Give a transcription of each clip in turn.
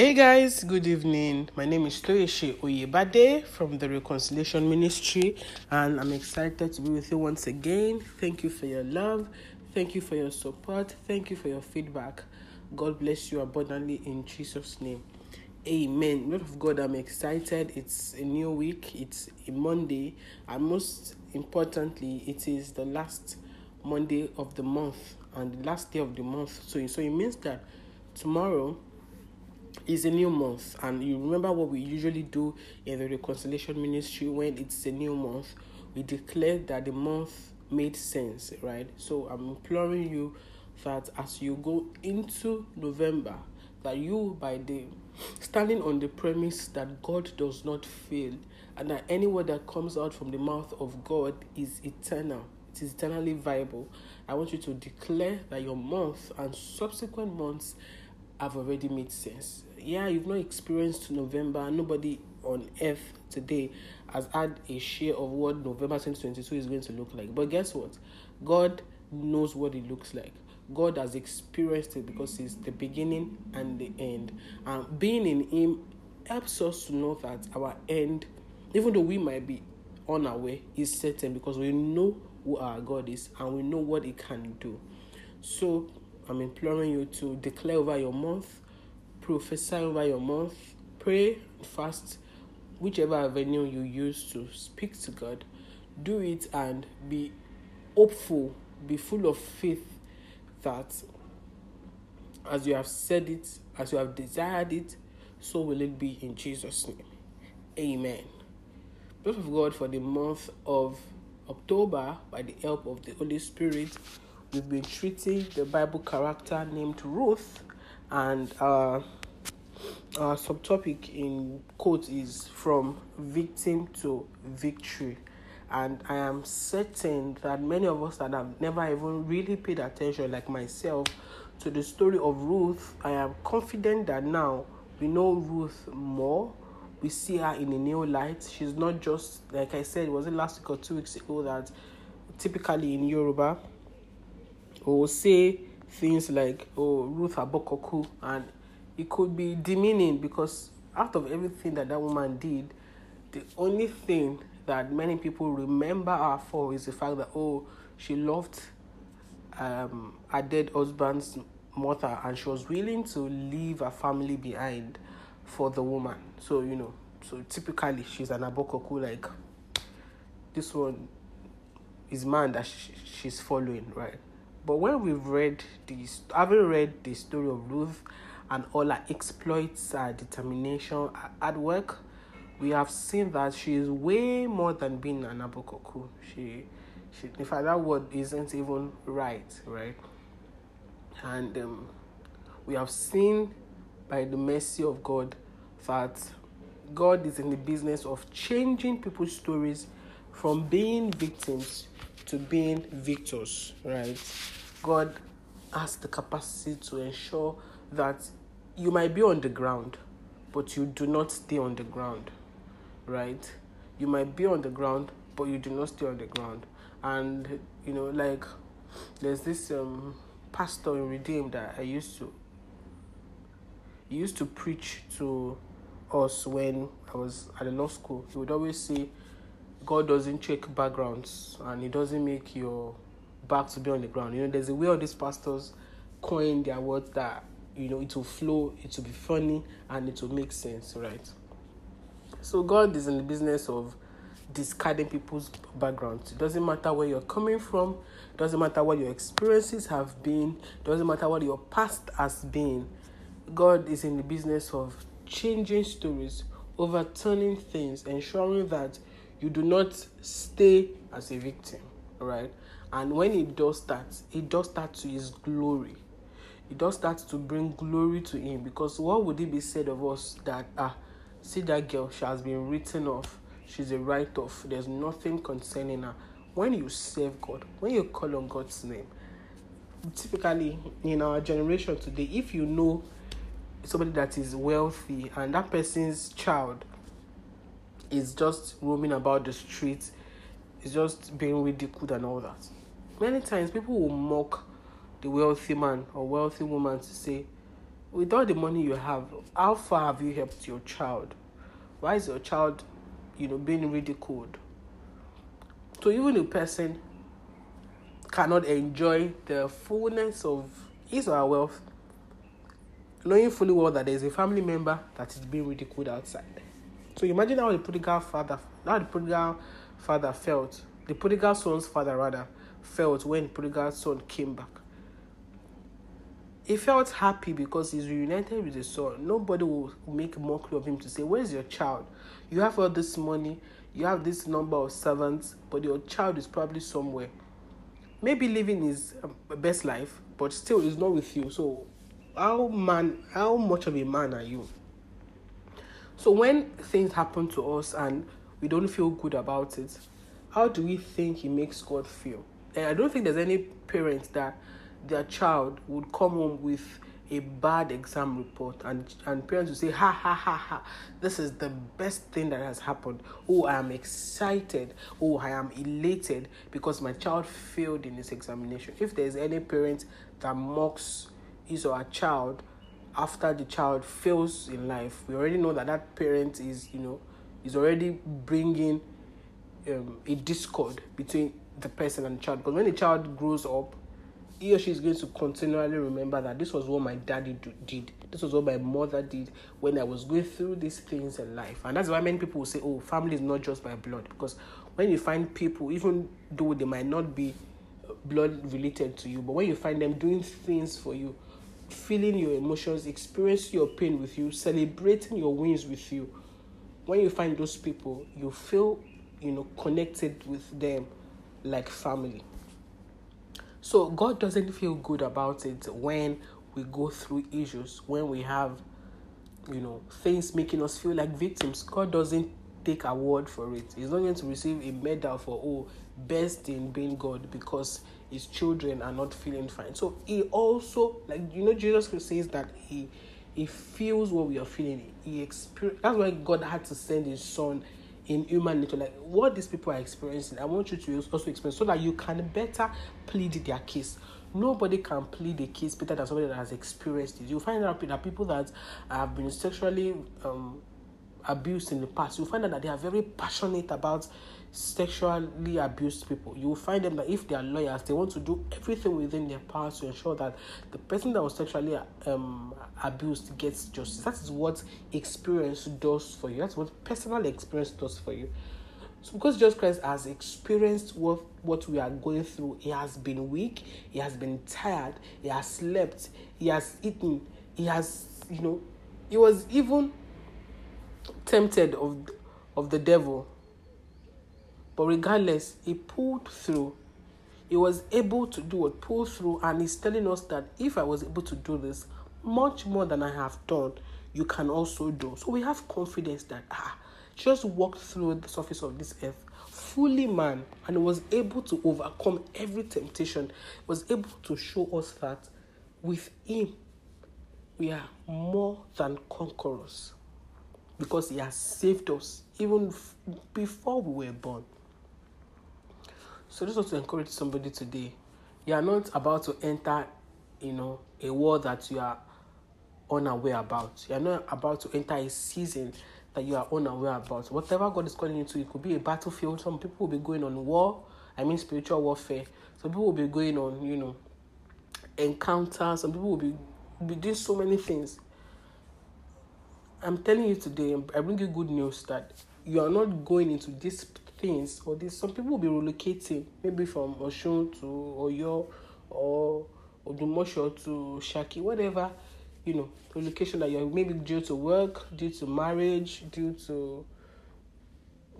Hey guys, good evening. My name is Toyeshi Oyebade from the Reconciliation Ministry, and I'm excited to be with you once again. Thank you for your love. Thank you for your support. Thank you for your feedback. God bless you abundantly in Jesus' name. Amen. Lord of God, I'm excited. It's a new week. It's a Monday. And most importantly, it is the last Monday of the month and the last day of the month. So it means that tomorrow is a new month, and you remember what we usually do in the Reconciliation Ministry when it's a new month. We declare that the month made sense, right? So I'm imploring you that as you go into November, that you by day, standing on the premise that God does not fail, and that any word that comes out from the mouth of God is eternal, it is eternally viable. I want you to declare that your month and subsequent months have already made sense. Yeah, you've not experienced November. Nobody on earth today has had a share of what November 2022 is going to look like. But guess what? God knows what it looks like. God has experienced it because it's the beginning and the end. And being in Him helps us to know that our end, even though we might be on our way, is certain because we know who our God is and we know what He can do. So I'm imploring you to declare over your month, prophesy over your month, pray, fast, whichever avenue you use to speak to God. Do it and be hopeful, be full of faith that as you have said it, as you have desired it, so will it be in Jesus' name. Amen. Lord of God, for the month of October, by the help of the Holy Spirit, we've been treating the Bible character named Ruth, and our subtopic in quote is From Victim to Victory. And I am certain that many of us that have never even really paid attention, like myself, to the story of Ruth, I am confident that now we know Ruth more. We see her in a new light. She's not just, like I said, was it last week or 2 weeks ago, that typically in Yoruba, or say things like, oh, Ruth Abokoku, and it could be demeaning because out of everything that woman did, the only thing that many people remember her for is the fact that, oh, she loved her dead husband's mother and she was willing to leave her family behind for the woman. So, so typically she's an Abokoku, like this one is man that she's following, right? But when we've read this, having read the story of Ruth and all her exploits, her determination, her hard work, we have seen that she is way more than being an Abokoku. She, in fact, that word isn't even right? And we have seen by the mercy of God that God is in the business of changing people's stories from being victims to being victors, right? God has the capacity to ensure that you might be on the ground, but you do not stay on the ground, right? You might be on the ground, but you do not stay on the ground. And, like, there's this pastor in Redeem that he used to preach to us when I was at the law school. He would always say, God doesn't check backgrounds, and He doesn't make your back to be on the ground. There's a way all these pastors coin their words that, it will flow, it will be funny, and it will make sense, right? So God is in the business of discarding people's backgrounds. It doesn't matter where you're coming from. It doesn't matter what your experiences have been. It doesn't matter what your past has been. God is in the business of changing stories, overturning things, ensuring that you do not stay as a victim, right? And when it does that to His glory. It does that to bring glory to Him, because what would it be said of us that, see that girl, she has been written off, she's a write-off, there's nothing concerning her. When you serve God, when you call on God's name, typically in our generation today, if you know somebody that is wealthy and that person's child is just roaming about the streets, it's just being ridiculed and all that. Many times people will mock the wealthy man or wealthy woman to say, with all the money you have, how far have you helped your child? Why is your child, being ridiculed? So even a person cannot enjoy the fullness of his or her wealth, knowing fully well that there is a family member that is being ridiculed outside. So imagine how the prodigal son's father felt when the prodigal son came back. He felt happy because he's reunited with his son. Nobody will make mockery of him to say, where's your child? You have all this money, you have this number of servants, but your child is probably somewhere. Maybe living his best life, but still is not with you. So how much of a man are you? So when things happen to us and we don't feel good about it, how do we think it makes God feel? And I don't think there's any parent that their child would come home with a bad exam report and parents would say, this is the best thing that has happened. Oh, I am excited. Oh, I am elated because my child failed in this examination. If there is any parent that mocks his or her child after the child fails in life, we already know that parent is already bringing a discord between the person and the child. Because when the child grows up, he or she is going to continually remember that this was what my daddy did. This was what my mother did when I was going through these things in life. And that's why many people will say, oh, family is not just by blood. Because when you find people, even though they might not be blood related to you, but when you find them doing things for you, feeling your emotions, experiencing your pain with you, celebrating your wins with you, when you find those people, you feel, connected with them like family. So God doesn't feel good about it when we go through issues, when we have, things making us feel like victims. God doesn't take award for it. He's not going to receive a medal for, best in being God because his children are not feeling fine. So he also, Jesus Christ says that he feels what we are feeling. He experiences. That's why God had to send his son in human nature, like what these people are experiencing, I want you to also experience so that you can better plead their case. Nobody can plead a case better than somebody that has experienced it. You find out that people that have been sexually abused in the past, you find out that they are very passionate about sexually abused people. You will find them that if they are lawyers, they want to do everything within their power to ensure that the person that was sexually abused gets justice. That is what experience does for you. That's what personal experience does for you. So because Jesus Christ has experienced what we are going through, he has been weak, he has been tired, he has slept, he has eaten, he has, he was even tempted of the devil. But regardless, he pulled through. He was able to do what, pull through, and he's telling us that if I was able to do this, much more than I have done, you can also do. So we have confidence that just walked through the surface of this earth, fully man, and was able to overcome every temptation, was able to show us that with him, we are more than conquerors because he has saved us even before we were born. So I just want to encourage somebody today. You are not about to enter, a war that you are unaware about. You are not about to enter a season that you are unaware about. Whatever God is calling you to, it could be a battlefield. Some people will be going on war. I mean spiritual warfare. Some people will be going on, encounters. Some people will be doing so many things. I'm telling you today, I bring you good news that you are not going into these things or this. Some people will be relocating, maybe from Osun to Oyo or Odumosho to Shaki, whatever, relocation that you're maybe due to work, due to marriage, due to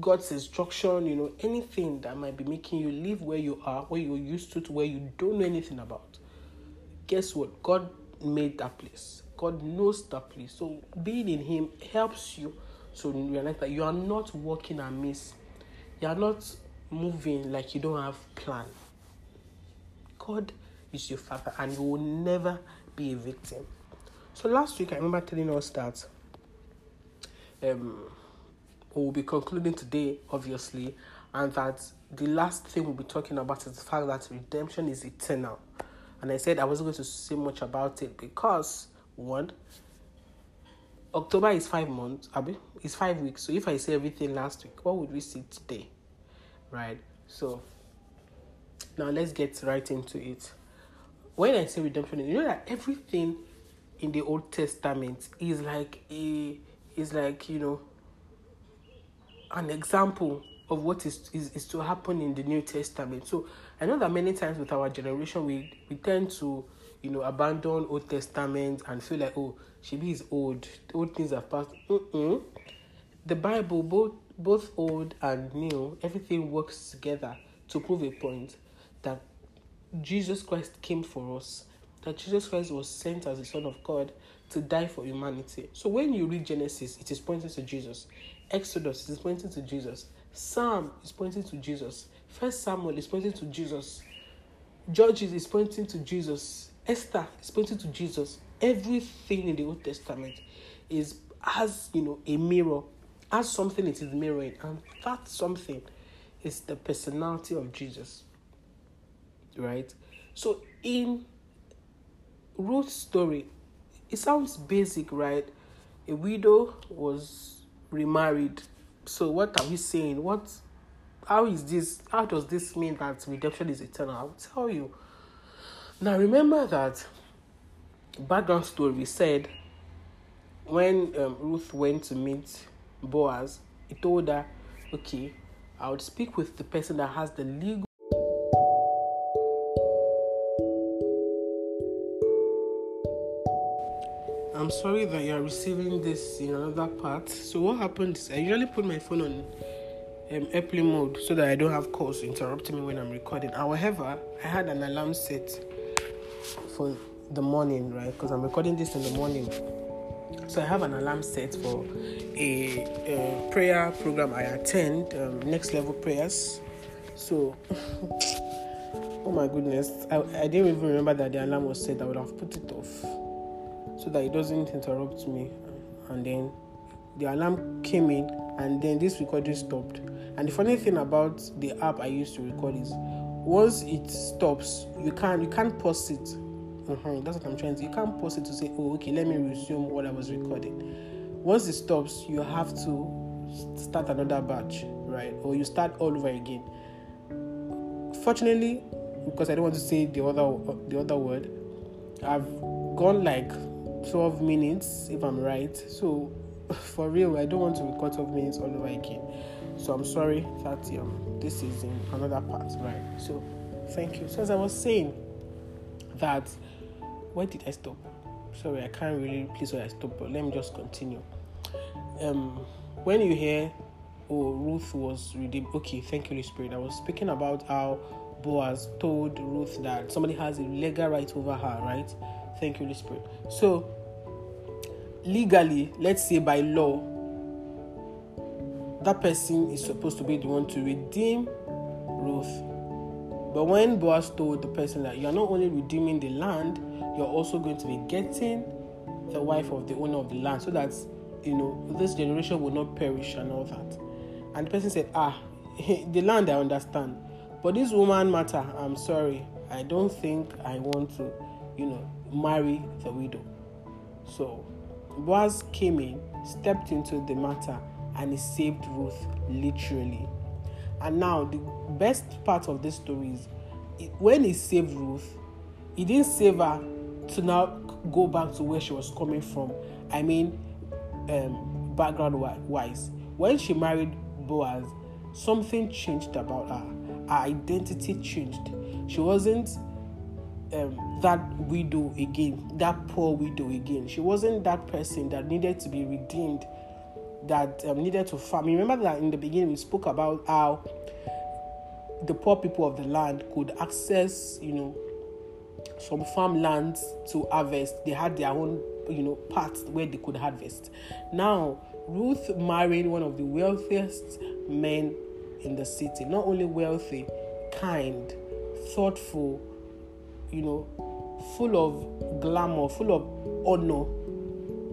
God's instruction, anything that might be making you leave where you are, where you're used to where you don't know anything about. Guess what? God made that place. God knows that place. So being in him helps you to realize that you are not walking amiss. You are not moving like you don't have plan. God is your father and you will never be a victim. So last week I remember telling us that we'll be concluding today, obviously, and that the last thing we'll be talking about is the fact that redemption is eternal. And I said I wasn't going to say much about it because 1. October is 5 months, it's 5 weeks. So if I say everything last week, what would we see today? Right? So now let's get right into it. When I say redemption, you know that everything in the Old Testament is like an example of what is to happen in the New Testament. So I know that many times with our generation, we tend to abandon Old Testament and feel like, oh, shebi is old. Old things have passed. Mm-mm. The Bible, both old and new, everything works together to prove a point that Jesus Christ came for us, that Jesus Christ was sent as the Son of God to die for humanity. So when you read Genesis, it is pointing to Jesus. Exodus is pointing to Jesus. Psalm is pointing to Jesus. 1 Samuel is pointing to Jesus. Judges is pointing to Jesus. Esther is pointing to Jesus. Everything in the Old Testament is a mirror, as something it is mirroring, and that something is the personality of Jesus. Right? So in Ruth's story, it sounds basic, right? A widow was remarried. So what are we saying? How does this mean that redemption is eternal? I'll tell you. Now remember that background story said when Ruth went to meet Boaz, he told her, okay, I would speak with the person that has the legal I'm sorry that you are receiving this in another part. So what happened is I usually put my phone on airplane mode so that I don't have calls interrupting me when I'm recording. However, I had an alarm set for the morning, right? Because I'm recording this in the morning. So I have an alarm set for a prayer program I attend, Next Level Prayers. So, oh my goodness, I didn't even remember that the alarm was set. I would have put it off so that it doesn't interrupt me. And then the alarm came in, and then this recording stopped. And the funny thing about the app I used to record is, once it stops, you can't pause it. That's what I'm trying to say. You can't pause it to say, oh, okay, let me resume what I was recording. Once it stops, you have to start another batch, right? Or you start all over again. Fortunately, because I don't want to say the other word, I've gone like 12 minutes, if I'm right. So for real, I don't want to record 12 minutes all over again. So I'm sorry that this is in another part, right? So thank you. So as I was saying that, where did I stop? Sorry, I can't really place where I stopped, but let me just continue. When you hear, oh, Ruth was redeemed. Okay, thank you, Holy Spirit. I was speaking about how Boaz told Ruth that somebody has a legal right over her, right? Thank you, Holy Spirit. So, legally, let's say by law, that person is supposed to be the one to redeem Ruth. But when Boaz told the person that you're not only redeeming the land, you're also going to be getting the wife of the owner of the land, so that, this generation will not perish and all that. And the person said, the land I understand. But this woman matter, I'm sorry. I don't think I want to, marry the widow. So Boaz came in, stepped into the matter, and he saved Ruth, literally. And now the best part of this story is, when he saved Ruth, he didn't save her to now go back to where she was coming from. I mean, background wise, when she married Boaz, something changed about her. Her identity changed. She wasn't that widow again, that poor widow again. She wasn't that person that needed to be redeemed, that needed to farm. You remember that in the beginning we spoke about how the poor people of the land could access, some farmlands to harvest. They had their own, parts where they could harvest. Now, Ruth married one of the wealthiest men in the city. Not only wealthy, kind, thoughtful, full of glamour, full of honor.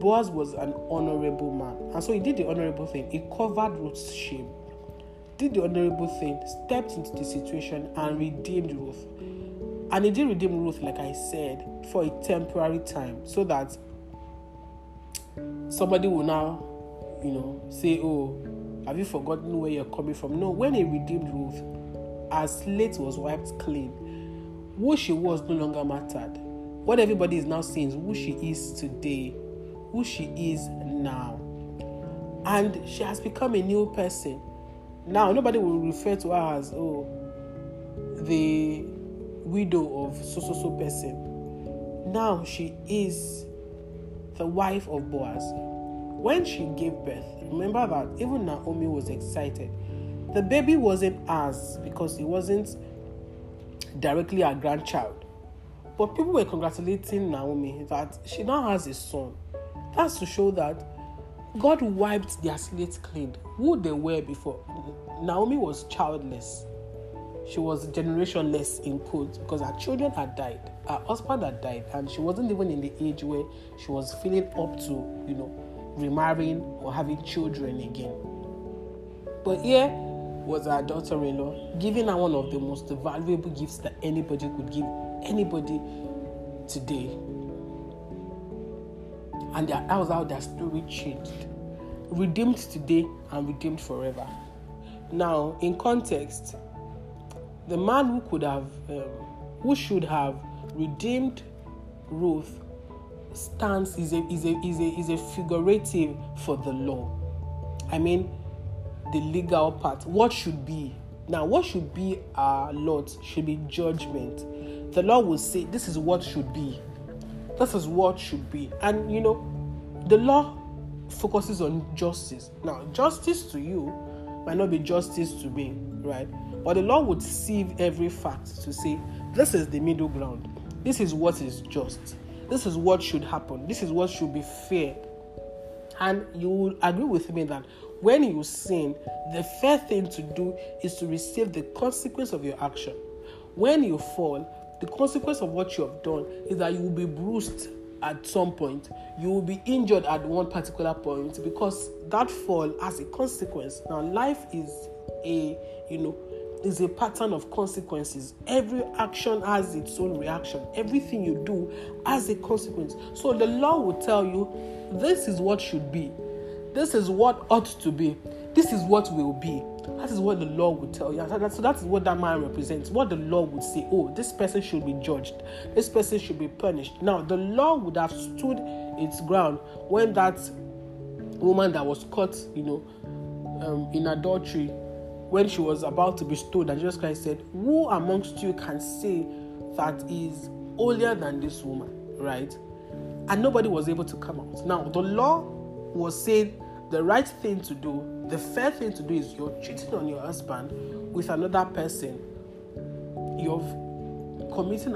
Boaz was an honorable man. And so he did the honorable thing. He covered Ruth's shame. Did the honorable thing, stepped into the situation, and redeemed Ruth. And he did redeem Ruth, like I said, for a temporary time, so that somebody will now, say, oh, have you forgotten where you're coming from? No, when a redeemed Ruth, her slate was wiped clean. Who she was no longer mattered. What everybody is now seeing is who she is today, who she is now. And she has become a new person. Now, nobody will refer to her as, oh, the widow of so-so-so person. Now, she is the wife of Boaz. When she gave birth, remember that even Naomi was excited. The baby wasn't ours because it wasn't directly her grandchild. But people were congratulating Naomi that she now has a son. That's to show that God wiped their slate clean. Who they were before. Naomi was childless. She was generationless in quotes because her children had died. Her husband had died. And she wasn't even in the age where she was feeling up to, remarrying or having children again. But here was her daughter-in-law giving her one of the most valuable gifts that anybody could give anybody today. And that was how their story changed. Redeemed today and redeemed forever. Now, in context, the man who should have redeemed Ruth stands is a figurative for the law. I mean, the legal part. What should be? Now, what should be our lot should be judgment. The law will say, this is what should be. This is what should be. And, the law focuses on justice. Now, justice to you might not be justice to me, right? But the law would sieve every fact to say, this is the middle ground. This is what is just. This is what should happen. This is what should be fair. And you will agree with me that when you sin, the fair thing to do is to receive the consequence of your action. When you fall, the consequence of what you have done is that you will be bruised at some point. You will be injured at one particular point because that fall has a consequence. Now, life is a pattern of consequences. Every action has its own reaction. Everything you do has a consequence. So the law will tell you, this is what should be. This is what ought to be. This is what will be. That is what the law would tell you. So that is what that man represents. What the law would say, oh, this person should be judged. This person should be punished. Now, the law would have stood its ground when that woman that was caught, in adultery, when she was about to be stoned, and Jesus Christ said, who amongst you can say that is holier than this woman, right? And nobody was able to come out. Now, the law was saying the right thing to do. The fair thing to do is you're cheating on your husband with another person. You're committing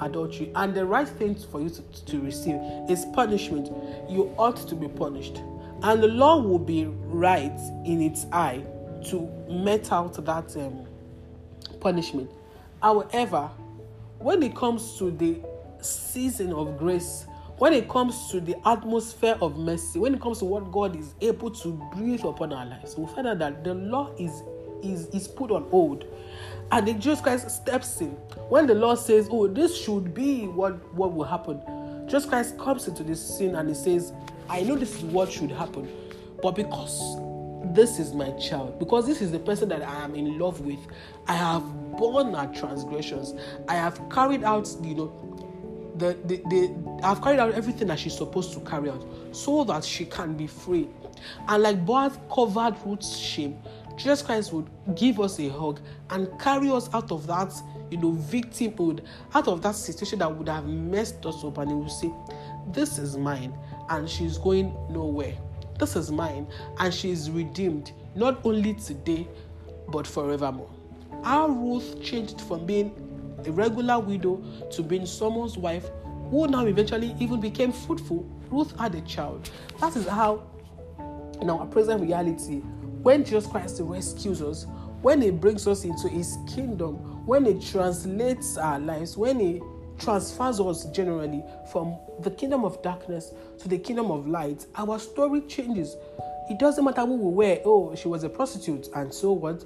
adultery. And the right thing for you to receive is punishment. You ought to be punished. And the law will be right in its eye to mete out that punishment. However, when it comes to the season of grace, when it comes to the atmosphere of mercy, when it comes to what God is able to breathe upon our lives, we find out that the law is put on hold. And then Jesus Christ steps in. When the law says, oh, this should be what will happen, Jesus Christ comes into this scene and he says, I know this is what should happen, but because this is my child, because this is the person that I am in love with, I have borne her transgressions, I have carried out, I've carried out everything that she's supposed to carry out so that she can be free. And like Boaz covered Ruth's shame, Jesus Christ would give us a hug and carry us out of that, victimhood, out of that situation that would have messed us up. And he would say, this is mine and she's going nowhere. This is mine and she is redeemed, not only today, but forevermore. Our Ruth changed from being a regular widow to being someone's wife, who now eventually even became fruitful. Ruth had a child. That is how, in our present reality, when Jesus Christ rescues us, when he brings us into his kingdom, when he translates our lives, when he transfers us generally from the kingdom of darkness to the kingdom of light, our story changes. It doesn't matter who we were. Oh, she was a prostitute, and so what?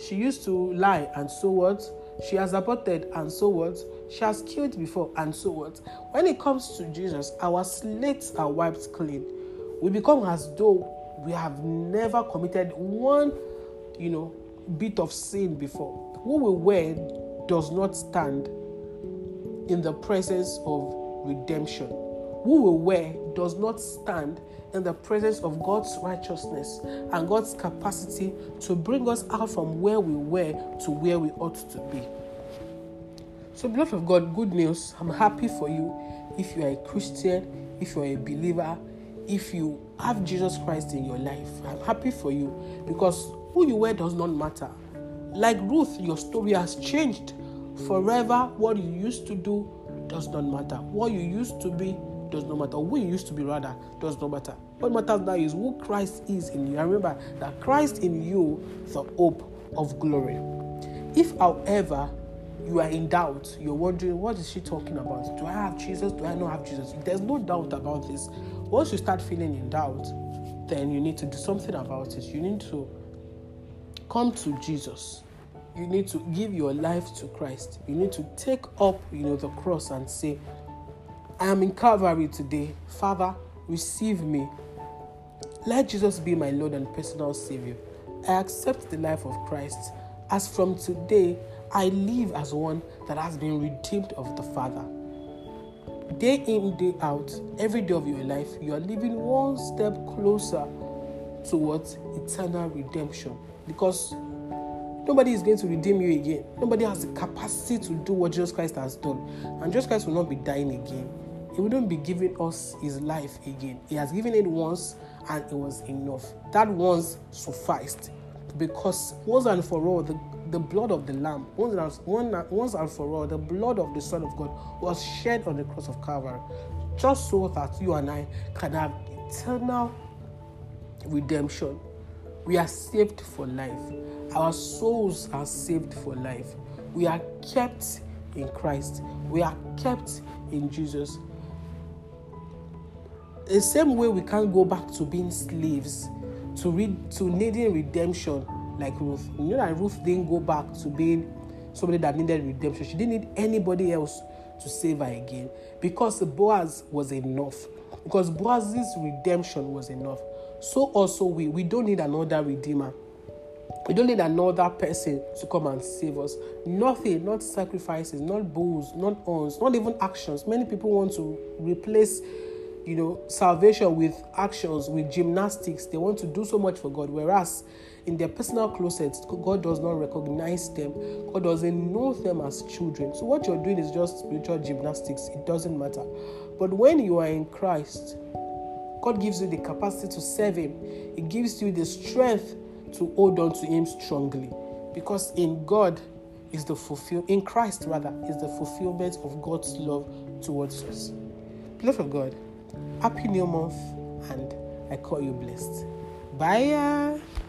She used to lie, and so what? She has aborted, and so what? She has killed before, and so what? When it comes to Jesus, our slates are wiped clean. we become as though we have never committed one, bit of sin before. Who we were does not stand in the presence of redemption. Who we were does not stand in the presence of God's righteousness and God's capacity to bring us out from where we were to where we ought to be. So, beloved of God, good news. I'm happy for you if you are a Christian, if you are a believer, if you have Jesus Christ in your life. I'm happy for you because who you were does not matter. Like Ruth, your story has changed forever. What you used to do does not matter. What you used to be does not matter. Who you used to be rather does not matter. What matters now is who Christ is in you. And remember that Christ in you, the hope of glory. If, however, you are in doubt, you're wondering, what is she talking about? Do I have Jesus? Do I not have Jesus? There's no doubt about this. Once you start feeling in doubt, then you need to do something about it. You need to come to Jesus. You need to give your life to Christ. You need to take up, the cross and say, I am in Calvary today. Father, receive me. Let Jesus be my Lord and personal Savior. I accept the life of Christ. As from today, I live as one that has been redeemed of the Father. Day in, day out, every day of your life, you are living one step closer towards eternal redemption. Because nobody is going to redeem you again. Nobody has the capacity to do what Jesus Christ has done. And Jesus Christ will not be dying again. He wouldn't be giving us his life again. He has given it once and it was enough. That once sufficed. Because once and for all, the blood of the Lamb, once and for all, the blood of the Son of God was shed on the cross of Calvary. Just so that you and I can have eternal redemption. We are saved for life. Our souls are saved for life. We are kept in Christ. We are kept in Jesus. The same way we can't go back to being slaves, to needing redemption like Ruth. Ruth didn't go back to being somebody that needed redemption. She didn't need anybody else to save her again because Boaz was enough. Because Boaz's redemption was enough. So also we don't need another redeemer. We don't need another person to come and save us. Nothing, not sacrifices, not bulls, not horns, not even actions. Many people want to replace, salvation with actions, with gymnastics. They want to do so much for God. Whereas in their personal closets, God does not recognize them. God doesn't know them as children. So what you're doing is just spiritual gymnastics. It doesn't matter. But when you are in Christ, God gives you the capacity to serve him. He gives you the strength to hold on to him strongly. Because in Christ rather, is the fulfillment of God's love towards us. Beloved of God, happy new month, and I call you blessed. Bye.